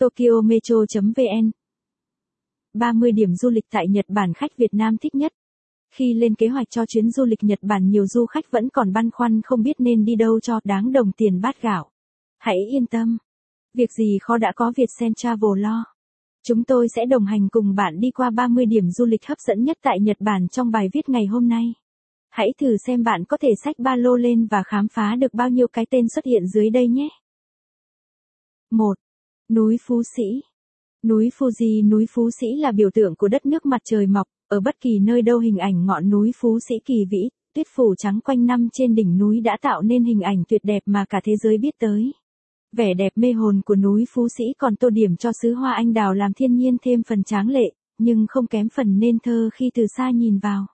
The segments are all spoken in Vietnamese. tokyometro.vn 30 điểm du lịch tại Nhật Bản khách Việt Nam thích nhất. Khi lên kế hoạch cho chuyến du lịch Nhật Bản, nhiều du khách vẫn còn băn khoăn không biết nên đi đâu cho đáng đồng tiền bát gạo. Hãy yên tâm, việc gì khó đã có VietSen Travel lo. Chúng tôi sẽ đồng hành cùng bạn đi qua 30 điểm du lịch hấp dẫn nhất tại Nhật Bản trong bài viết ngày hôm nay. Hãy thử xem bạn có thể xách ba lô lên và khám phá được bao nhiêu cái tên xuất hiện dưới đây nhé. 1. Núi Phú Sĩ. Núi Fuji. Núi Phú Sĩ là biểu tượng của đất nước mặt trời mọc, ở bất kỳ nơi đâu hình ảnh ngọn núi Phú Sĩ kỳ vĩ, tuyết phủ trắng quanh năm trên đỉnh núi đã tạo nên hình ảnh tuyệt đẹp mà cả thế giới biết tới. Vẻ đẹp mê hồn của núi Phú Sĩ còn tô điểm cho xứ hoa anh đào làm thiên nhiên thêm phần tráng lệ, nhưng không kém phần nên thơ khi từ xa nhìn vào.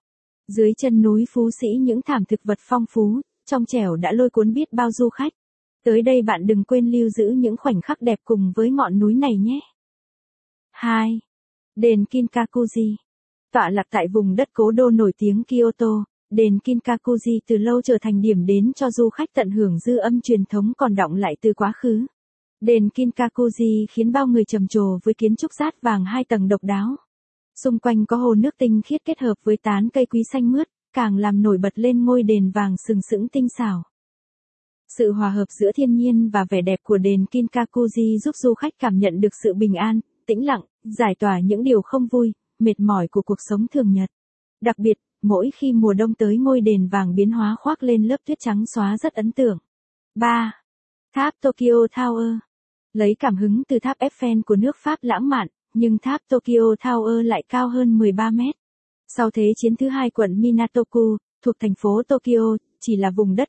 Dưới chân núi Phú Sĩ những thảm thực vật phong phú, trong trẻo đã lôi cuốn biết bao du khách. Tới đây bạn đừng quên lưu giữ những khoảnh khắc đẹp cùng với ngọn núi này nhé. 2. Đền Kinkakuji. Tọa lạc tại vùng đất cố đô nổi tiếng Kyoto, đền Kinkakuji từ lâu trở thành điểm đến cho du khách tận hưởng dư âm truyền thống còn đọng lại từ quá khứ. Đền Kinkakuji khiến bao người trầm trồ với kiến trúc dát vàng 2 tầng độc đáo. Xung quanh có hồ nước tinh khiết kết hợp với tán cây quý xanh mướt, càng làm nổi bật lên ngôi đền vàng sừng sững tinh xảo. Sự hòa hợp giữa thiên nhiên và vẻ đẹp của đền Kinkakuji giúp du khách cảm nhận được sự bình an, tĩnh lặng, giải tỏa những điều không vui, mệt mỏi của cuộc sống thường nhật. Đặc biệt, mỗi khi mùa đông tới, ngôi đền vàng biến hóa khoác lên lớp tuyết trắng xóa rất ấn tượng. 3. Tháp Tokyo Tower. Lấy cảm hứng từ tháp Eiffel của nước Pháp lãng mạn, nhưng tháp Tokyo Tower lại cao hơn 13 mét. Sau Thế chiến thứ 2, quận Minato-ku, thuộc thành phố Tokyo, chỉ là vùng đất.